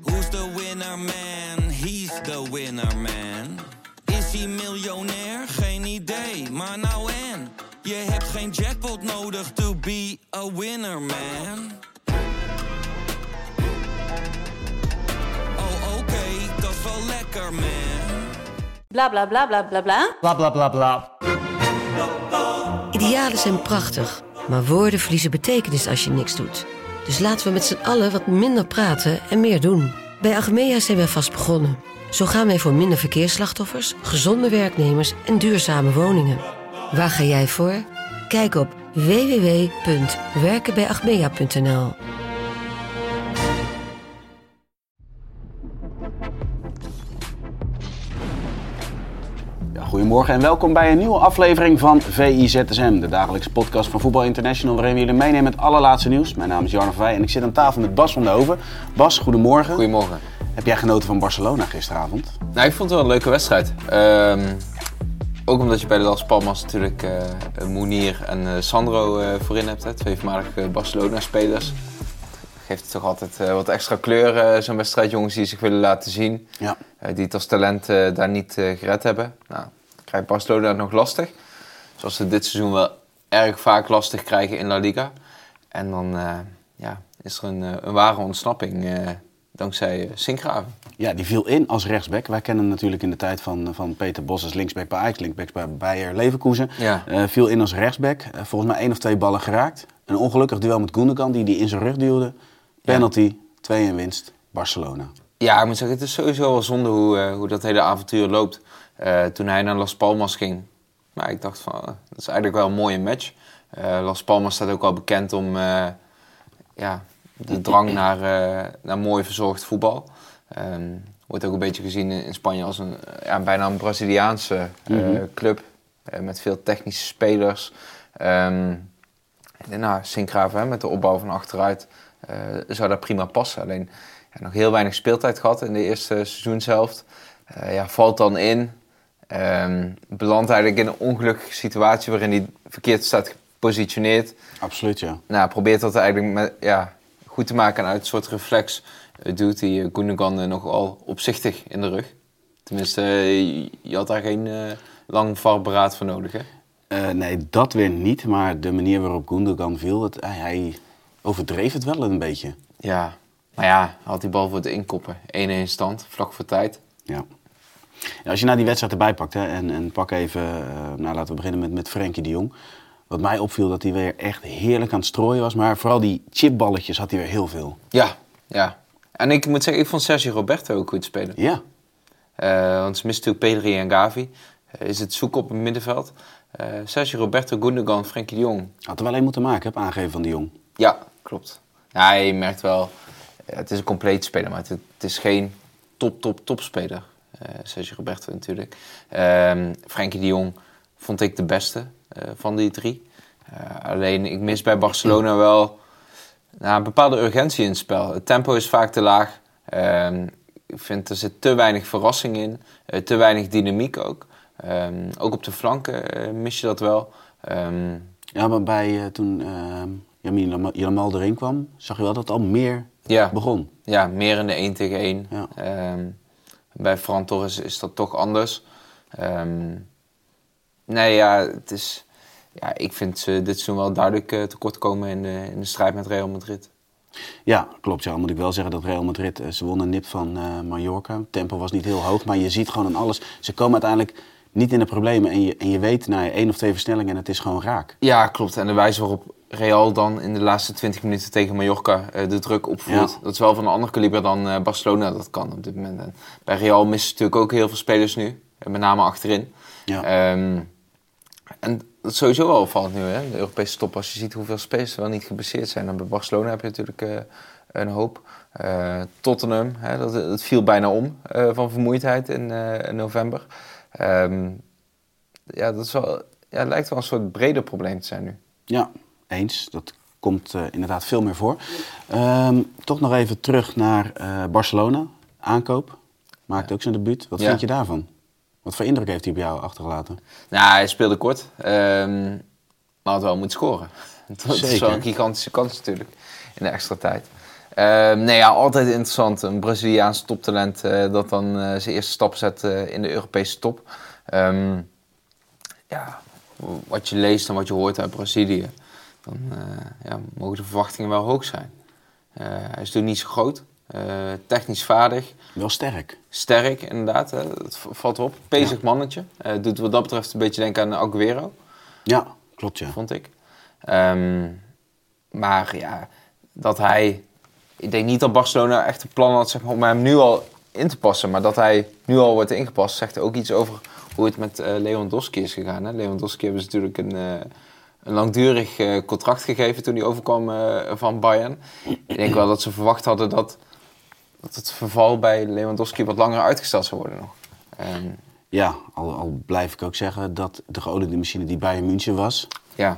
Who's the winner man? He's the winner man. Is hij miljonair? Geen idee, maar nou en? Je hebt geen jackpot nodig to be a winner man. Oh oké, dat is wel lekker man. Bla bla bla bla bla bla. Bla bla bla bla. Idealen zijn prachtig, maar woorden verliezen betekenis als je niks doet. Dus laten we met z'n allen wat minder praten en meer doen. Bij Achmea zijn we vast begonnen. Zo gaan wij voor minder verkeersslachtoffers, gezonde werknemers en duurzame woningen. Waar ga jij voor? Kijk op www.werkenbijachmea.nl. Goedemorgen en welkom bij een nieuwe aflevering van VIZSM, de dagelijkse podcast van Voetbal International, waarin we jullie meenemen met het allerlaatste nieuws. Mijn naam is Jarno Verweij en ik zit aan tafel met Bas van der Hoven. Bas, goedemorgen. Goedemorgen. Heb jij genoten van Barcelona gisteravond? Nou, ik vond het wel een leuke wedstrijd. Ook omdat je bij de Las Palmas natuurlijk Munir en Sandro voorin hebt, hè, twee voormalige Barcelona-spelers. Geeft het toch altijd wat extra kleur, zo'n wedstrijd, jongens die zich willen laten zien. Ja. Die het als talent daar niet gered hebben. Nou, krijgt Barcelona nog lastig. Zoals ze dit seizoen wel erg vaak lastig krijgen in La Liga. En dan is er een ware ontsnapping dankzij Sinkgraven. Ja, die viel in als rechtsback. Wij kennen hem natuurlijk in de tijd van Peter Bos als linksback bij Ajax, linksback bij Bayer Leverkusen. Ja. Viel in als rechtsback. Volgens mij 1 of 2 ballen geraakt. Een ongelukkig duel met Gundogan die in zijn rug duwde. Penalty, 2-1 winst, Barcelona. Ja, ik moet zeggen, het is sowieso wel zonde hoe dat hele avontuur loopt. Toen hij naar Las Palmas ging, maar ik dacht van, dat is eigenlijk wel een mooie match. Las Palmas staat ook al bekend om de drang naar mooi verzorgd voetbal. Wordt ook een beetje gezien in Spanje als bijna een Braziliaanse club. Met veel technische spelers. Sinkgraven met de opbouw van achteruit zou daar prima passen. Alleen nog heel weinig speeltijd gehad in de eerste seizoenshelft. Valt dan in. Belandt eigenlijk in een ongelukkige situatie waarin hij verkeerd staat gepositioneerd. Absoluut, ja. Nou, probeert dat eigenlijk goed te maken en uit een soort reflex doet hij Gundogan nogal opzichtig in de rug. Tenminste, je had daar geen lang VAR-beraad voor nodig, hè? Nee, dat weer niet. Maar de manier waarop Gundogan viel, hij overdreef het wel een beetje. Ja, maar ja, hij had die bal voor het inkoppen. 1-1 stand, vlak voor tijd. Ja. Als je nou die wedstrijd erbij pakt, hè, en pak even, laten we beginnen met Frenkie de Jong. Wat mij opviel, dat hij weer echt heerlijk aan het strooien was. Maar vooral die chipballetjes had hij weer heel veel. Ja. En ik moet zeggen, ik vond Sergio Roberto ook goed spelen. Ja. Want ze misten natuurlijk Pedri en Gavi. Is het zoeken op het middenveld. Sergio Roberto, Gundogan, Frenkie de Jong. Had er wel één moeten maken, op aangeven van de Jong. Ja, klopt. Ja, je merkt wel, het is een compleet speler, maar het is geen top speler. Sergio Roberto natuurlijk. Frenkie de Jong vond ik de beste van die drie. Alleen, ik mis bij Barcelona wel een bepaalde urgentie in het spel. Het tempo is vaak te laag. Ik vind, er zit te weinig verrassing in. Te weinig dynamiek ook. Ook op de flanken mis je dat wel. Maar bij toen Lamine Yamal erin kwam, zag je wel dat het al meer begon. Ja, meer in de 1-tegen-1. Ja. Bij Ferran Torres is dat toch anders. Het is... Ja, ik vind ze dit seizoen wel duidelijk tekortkomen in de strijd met Real Madrid. Ja, klopt. Ja, moet ik wel zeggen dat Real Madrid, ze won een nip van Mallorca. Het tempo was niet heel hoog, maar je ziet gewoon aan alles. Ze komen uiteindelijk niet in de problemen. En je weet, na 1 of 2 verstellingen en het is gewoon raak. Ja, klopt. En de wijze waarop Real dan in de laatste 20 minuten tegen Mallorca de druk opvoert. Ja. Dat is wel van een ander kaliber dan Barcelona dat kan op dit moment. En bij Real missen natuurlijk ook heel veel spelers nu. Met name achterin. Ja. En dat is sowieso wel opvallend nu, hè? De Europese top. Als je ziet hoeveel spelers er wel niet geblesseerd zijn. En bij Barcelona heb je natuurlijk een hoop. Tottenham, hè? Dat viel bijna om van vermoeidheid in november. Dat lijkt wel een soort breder probleem te zijn nu. Ja, eens. Dat komt inderdaad veel meer voor. Toch nog even terug naar Barcelona. Aankoop. Maakt ook zijn debuut. Wat vind je daarvan? Wat voor indruk heeft hij bij jou achtergelaten? Nou, hij speelde kort. Maar had wel moeten scoren. Dat is wel een gigantische kans natuurlijk. In de extra tijd. Nee, ja, altijd interessant. Een Braziliaans toptalent dat dan zijn eerste stap zet in de Europese top. Ja, wat je leest en wat je hoort uit Brazilië, dan mogen de verwachtingen wel hoog zijn. Hij is natuurlijk niet zo groot. Technisch vaardig. Wel sterk. Sterk, inderdaad. Dat valt op. Pezig mannetje. Doet wat dat betreft een beetje denken aan Agüero. Ja, klopt, ja. Vond ik. Maar ja, dat hij... Ik denk niet dat Barcelona echt een plan had om hem nu al in te passen. Maar dat hij nu al wordt ingepast, zegt ook iets over hoe het met Lewandowski is gegaan. Hè? Lewandowski hebben ze natuurlijk een langdurig contract gegeven toen hij overkwam van Bayern. Ik denk wel dat ze verwacht hadden dat het verval bij Lewandowski wat langer uitgesteld zou worden nog. Al blijf ik ook zeggen dat de geoliede machine die Bayern München was,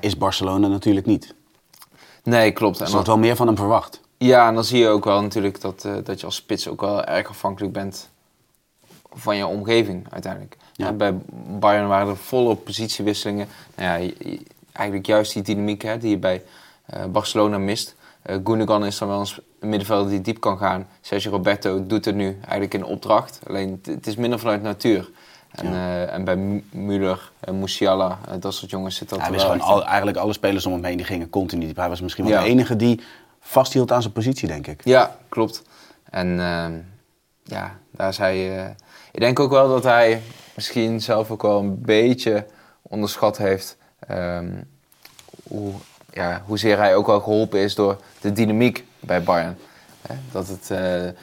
is Barcelona natuurlijk niet. Nee, klopt. Ze had wel meer van hem verwacht. Ja, en dan zie je ook wel natuurlijk dat je als spits ook wel erg afhankelijk bent van je omgeving uiteindelijk. Ja. Bij Bayern waren er volle positiewisselingen. Nou ja, eigenlijk juist die dynamiek die je bij Barcelona mist. Gundogan is dan wel een middenvelder die diep kan gaan. Sergio Roberto doet het nu eigenlijk in opdracht. Alleen het is minder vanuit natuur. En bij Müller, Musiala, dat soort jongens zit dat wel. Eigenlijk alle spelers om hem heen die gingen continu diep. Hij was misschien wel de enige die vasthield aan zijn positie, denk ik. Ja, klopt. En daar is hij... ik denk ook wel dat hij misschien zelf ook wel een beetje onderschat heeft... hoezeer hij ook wel geholpen is door de dynamiek bij Bayern. Dat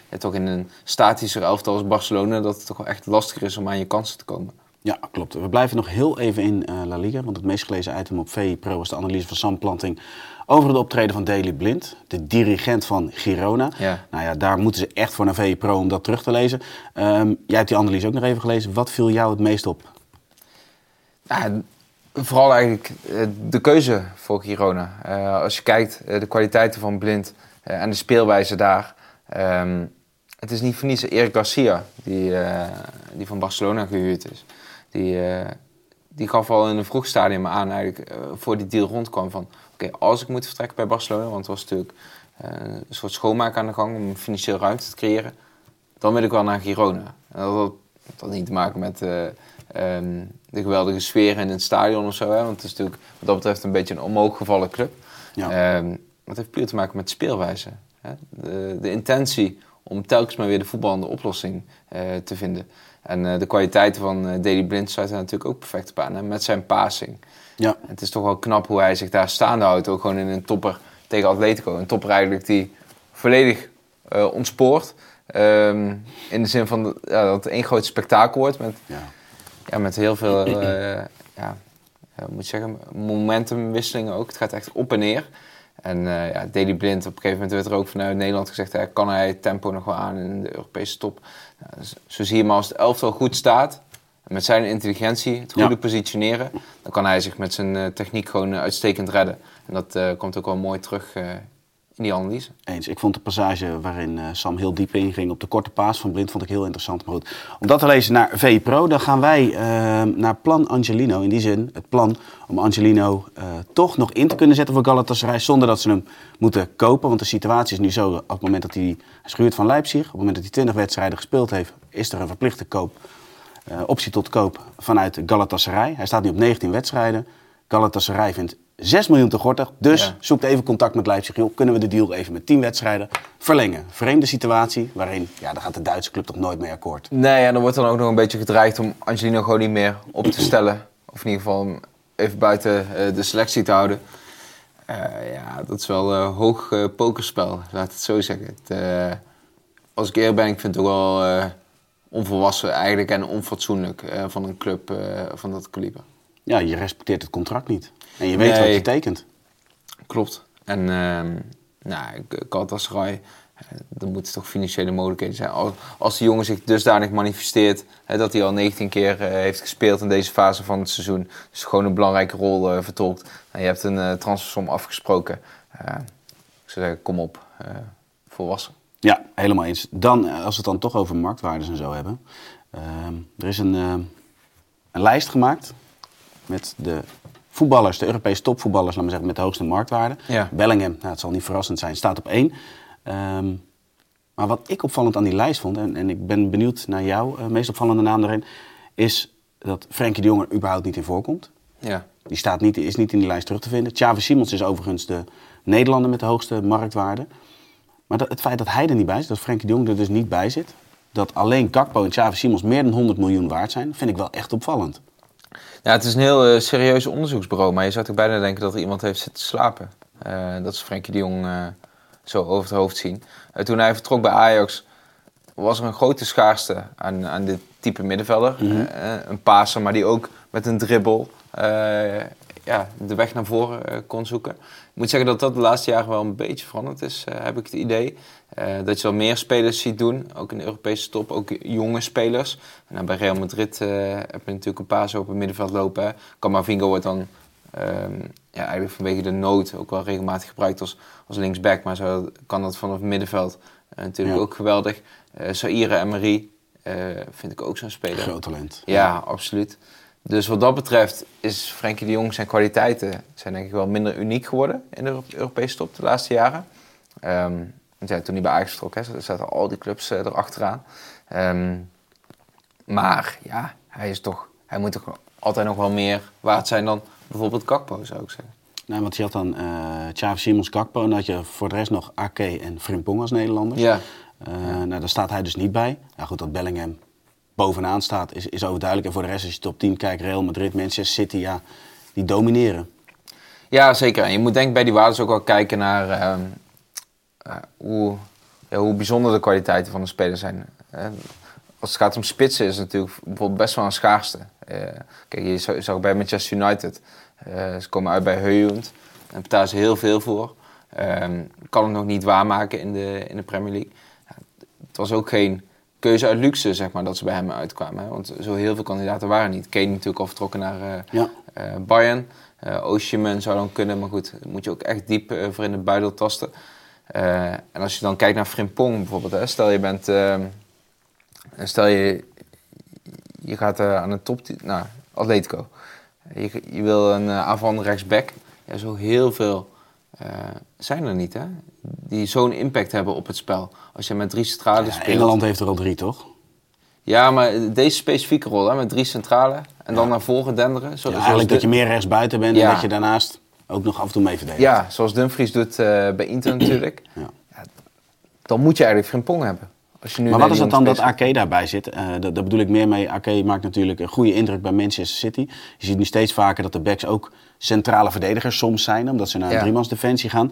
het toch in een statischer elftal als Barcelona... dat het toch wel echt lastiger is om aan je kansen te komen. Ja, klopt. We blijven nog heel even in La Liga... want het meest gelezen item op VPRO is de analyse van Sam Planting... over de optreden van Daley Blind, de dirigent van Girona. Ja. Nou ja, daar moeten ze echt voor naar VPRO om dat terug te lezen. Jij hebt die analyse ook nog even gelezen. Wat viel jou het meest op? Ja, vooral eigenlijk de keuze voor Girona. Als je kijkt de kwaliteiten van Blind en de speelwijze daar. Het is niet voor niets Eric Garcia, die van Barcelona gehuurd is. Die gaf al in een vroeg stadium aan, eigenlijk voor die deal rondkwam van... Oké, als ik moet vertrekken bij Barcelona, want er was natuurlijk een soort schoonmaak aan de gang... om financieel ruimte te creëren, dan wil ik wel naar Girona. En dat had niet te maken met de geweldige sfeer in het stadion of zo. Hè, want het is natuurlijk wat dat betreft een beetje een omhooggevallen club. Ja. Dat heeft puur te maken met speelwijze. Hè? De intentie om telkens maar weer de voetballende oplossing te vinden... En de kwaliteit van Daley Blind sluit er natuurlijk ook perfect op aan, hè? Met zijn passing. Ja. Het is toch wel knap hoe hij zich daar staande houdt, ook gewoon in een topper tegen Atletico. Een topper eigenlijk die volledig ontspoort. In de zin van dat het één groot spektakel wordt met heel veel momentumwisselingen ook. Het gaat echt op en neer. En Daley Blind, op een gegeven moment werd er ook vanuit Nederland gezegd... kan hij het tempo nog wel aan in de Europese top? Nou, zo zie je maar als het elftal goed staat... en met zijn intelligentie het goede positioneren... dan kan hij zich met zijn techniek gewoon uitstekend redden. En dat komt ook wel mooi terug in die analyse. Eens. Ik vond de passage waarin Sam heel diep inging op de korte paas van Blind... vond ik heel interessant. Maar goed, om dat te lezen naar VPRO, dan gaan wij naar plan Angeliño. In die zin het plan om Angeliño toch nog in te kunnen zetten voor Galatasaray... zonder dat ze hem moeten kopen. Want de situatie is nu zo, op het moment dat hij schuurt van Leipzig... op het moment dat hij 20 wedstrijden gespeeld heeft... is er een verplichte optie tot koop vanuit Galatasaray. Hij staat nu op 19 wedstrijden. Galatasaray vindt... 6 miljoen te gortig, dus zoekt even contact met Leipzig. Joh, kunnen we de deal even met 10 wedstrijden verlengen? Vreemde situatie, waarin daar gaat de Duitse club toch nooit mee akkoord. Nee, en er wordt dan ook nog een beetje gedreigd om Angeliño gewoon niet meer op te stellen. Of in ieder geval even buiten de selectie te houden. Dat is wel hoog pokerspel, laat het zo zeggen. Als ik eerlijk ben, ik vind het ook wel onvolwassen eigenlijk en onfatsoenlijk van een club van dat kaliber. Ja, je respecteert het contract niet. En je weet wat je tekent. Klopt. En Galatasaray, er moeten toch financiële mogelijkheden zijn. Als die jongen zich dusdanig manifesteert... dat hij al 19 keer heeft gespeeld in deze fase van het seizoen... dus gewoon een belangrijke rol vertolkt. En je hebt een transfersom afgesproken. Ik zou zeggen, kom op. Volwassen. Ja, helemaal eens. Dan, als we het dan toch over marktwaardes en zo hebben... er is een lijst gemaakt... met de voetballers, de Europese topvoetballers, laten we zeggen, met de hoogste marktwaarde. Ja. Bellingham, het zal niet verrassend zijn, staat op 1. Maar wat ik opvallend aan die lijst vond, en ik ben benieuwd naar jouw meest opvallende naam daarin, is dat Frenkie de Jong er überhaupt niet in voorkomt. Ja. Die staat niet, is niet in die lijst terug te vinden. Xavi Simons is overigens de Nederlander met de hoogste marktwaarde. Maar het feit dat hij er niet bij zit, dat Frenkie de Jong er dus niet bij zit, dat alleen Kakpo en Xavi Simons meer dan 100 miljoen waard zijn, vind ik wel echt opvallend. Ja, het is een heel serieus onderzoeksbureau, maar je zou toch bijna denken dat er iemand heeft zitten slapen. Dat ze Frenkie de Jong zo over het hoofd zien. Toen hij vertrok bij Ajax was er een grote schaarste aan dit type middenvelder. Mm-hmm. Een passer, maar die ook met een dribbel de weg naar voren kon zoeken. Ik moet zeggen dat de laatste jaren wel een beetje veranderd is, heb ik het idee. Dat je wel meer spelers ziet doen, ook in de Europese top, ook jonge spelers. En bij Real Madrid heb je natuurlijk een paar zo op het middenveld lopen. Hè. Camavinga wordt dan eigenlijk vanwege de nood ook wel regelmatig gebruikt als linksback. Maar zo kan dat vanaf het middenveld natuurlijk ook geweldig. Saïra Emery vind ik ook zo'n speler. Groot talent. Ja, absoluut. Dus wat dat betreft is Frenkie de Jong zijn kwaliteiten zijn denk ik wel minder uniek geworden in de Europese top de laatste jaren. Toen hij bij Ajax vertrok, zaten al die clubs erachteraan. Maar ja, hij moet toch altijd nog wel meer waard zijn dan bijvoorbeeld Kakpo, zou ik zeggen. Nou, want je had dan Xavi Simons, Kakpo en dan had je voor de rest nog Ake en Frimpong als Nederlanders. Ja. Nou, daar staat hij dus niet bij. Nou goed, dat Bellingham bovenaan staat is overduidelijk. En voor de rest, als je top 10 kijkt, Real Madrid, Manchester City, ja, die domineren. Ja, zeker. En je moet denk ik bij die waardes ook wel kijken naar hoe bijzonder de kwaliteiten van de speler zijn. Als het gaat om spitsen is het natuurlijk bijvoorbeeld best wel een schaarste. Kijk, je zag bij Manchester United, ze komen uit bij Højlund en betalen ze heel veel voor. Kan het nog niet waarmaken in de Premier League. Het was ook geen keuze uit luxe, zeg maar, dat ze bij hem uitkwamen. Hè? Want zo heel veel kandidaten waren niet. Kane natuurlijk al vertrokken naar Bayern. Osimhen zou dan kunnen, maar goed, moet je ook echt diep voor in de buidel tasten. En als je dan kijkt naar Frimpong bijvoorbeeld, hè? Stel je gaat aan een top, nou, Atletico. Je wil een aanvallende rechtsback. Ja, zo heel veel zijn er niet, hè? Die zo'n impact hebben op het spel. Als je met drie centralen speelt. Engeland heeft er al drie, toch? Ja, maar deze specifieke rol, hè? Met drie centralen en dan naar voren denderen. Zo, ja, eigenlijk dat je meer rechtsbuiten bent en dat je daarnaast ook nog af en toe mee verdedigt. Ja, zoals Dumfries doet bij Inter natuurlijk. Ja. Ja, dan moet je eigenlijk Frimpong hebben. Maar wat is het dan dat Ake daarbij zit? Daar bedoel ik meer mee. Ake maakt natuurlijk een goede indruk bij Manchester City. Je ziet nu steeds vaker dat de backs ook centrale verdedigers soms zijn, omdat ze naar een driemansdefensie gaan.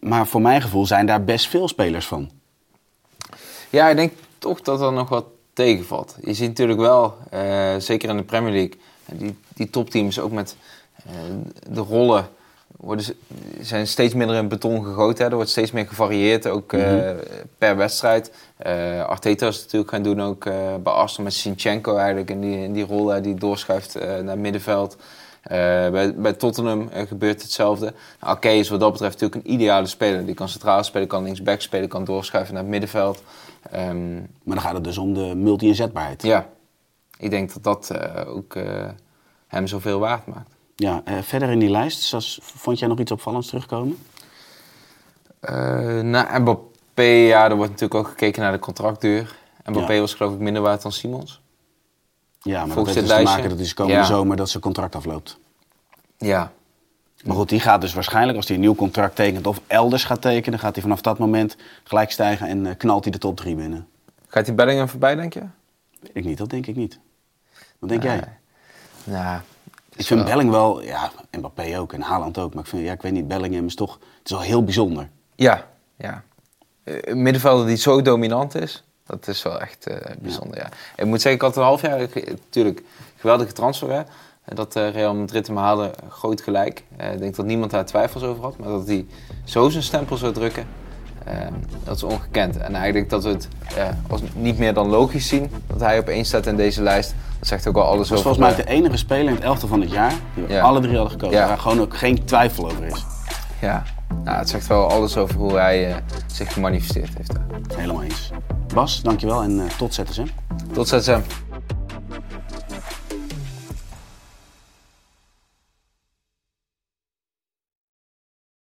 Maar voor mijn gevoel zijn daar best veel spelers van. Ja, ik denk toch dat er nog wat tegenvalt. Je ziet natuurlijk wel, zeker in de Premier League, die topteams ook met de rollen. Zijn steeds minder in beton gegoten. Hè. Er wordt steeds meer gevarieerd, ook per wedstrijd. Arteta is natuurlijk gaan doen, ook bij Arsenal met Zinchenko eigenlijk. In die rol die doorschuift naar middenveld. Bij Tottenham gebeurt hetzelfde. Ake is wat dat betreft natuurlijk een ideale speler. Die kan centraal spelen, kan linksback spelen, kan doorschuiven naar het middenveld. Maar dan gaat het dus om de multi-inzetbaarheid. Ja, ik denk dat dat ook hem zoveel waard maakt. Ja, verder in die lijst, vond jij nog iets opvallends terugkomen? Mbappé, ja, er wordt natuurlijk ook gekeken naar de contractduur. Mbappé was geloof ik minder waard dan Simons. Ja, maar volgens dat heeft dus te maken dat hij komende zomer dat zijn contract afloopt. Ja. Maar goed, die gaat dus waarschijnlijk, als hij een nieuw contract tekent of elders gaat tekenen, gaat hij vanaf dat moment gelijk stijgen en knalt hij de top 3 binnen. Gaat hij Bellingham voorbij, denk je? Weet ik niet, dat denk ik niet. Wat denk jij? Nou, ik vind Bellingham wel, ja, Mbappé ook en Haaland ook. Maar ik vind, ja, ik weet niet, Bellingham is toch, het is wel heel bijzonder. Ja, ja. Een middenvelder die zo dominant is, dat is wel echt bijzonder, ja. Ik moet zeggen, ik had een half jaar, natuurlijk, geweldige transfer, hè. Dat Real Madrid hem haalde, groot gelijk. Ik denk dat niemand daar twijfels over had. Maar dat hij zo zijn stempel zou drukken, dat is ongekend. En eigenlijk dat we het als niet meer dan logisch zien dat hij op 1 staat in deze lijst. Dat zegt ook al alles over. Dat is volgens mij de enige speler in het elftal van het jaar die we alle drie hadden gekozen. Waar gewoon ook geen twijfel over is. Ja, nou, het zegt wel alles over hoe hij zich gemanifesteerd heeft. Helemaal eens. Bas, dankjewel en tot ZSM. Tot ZSM.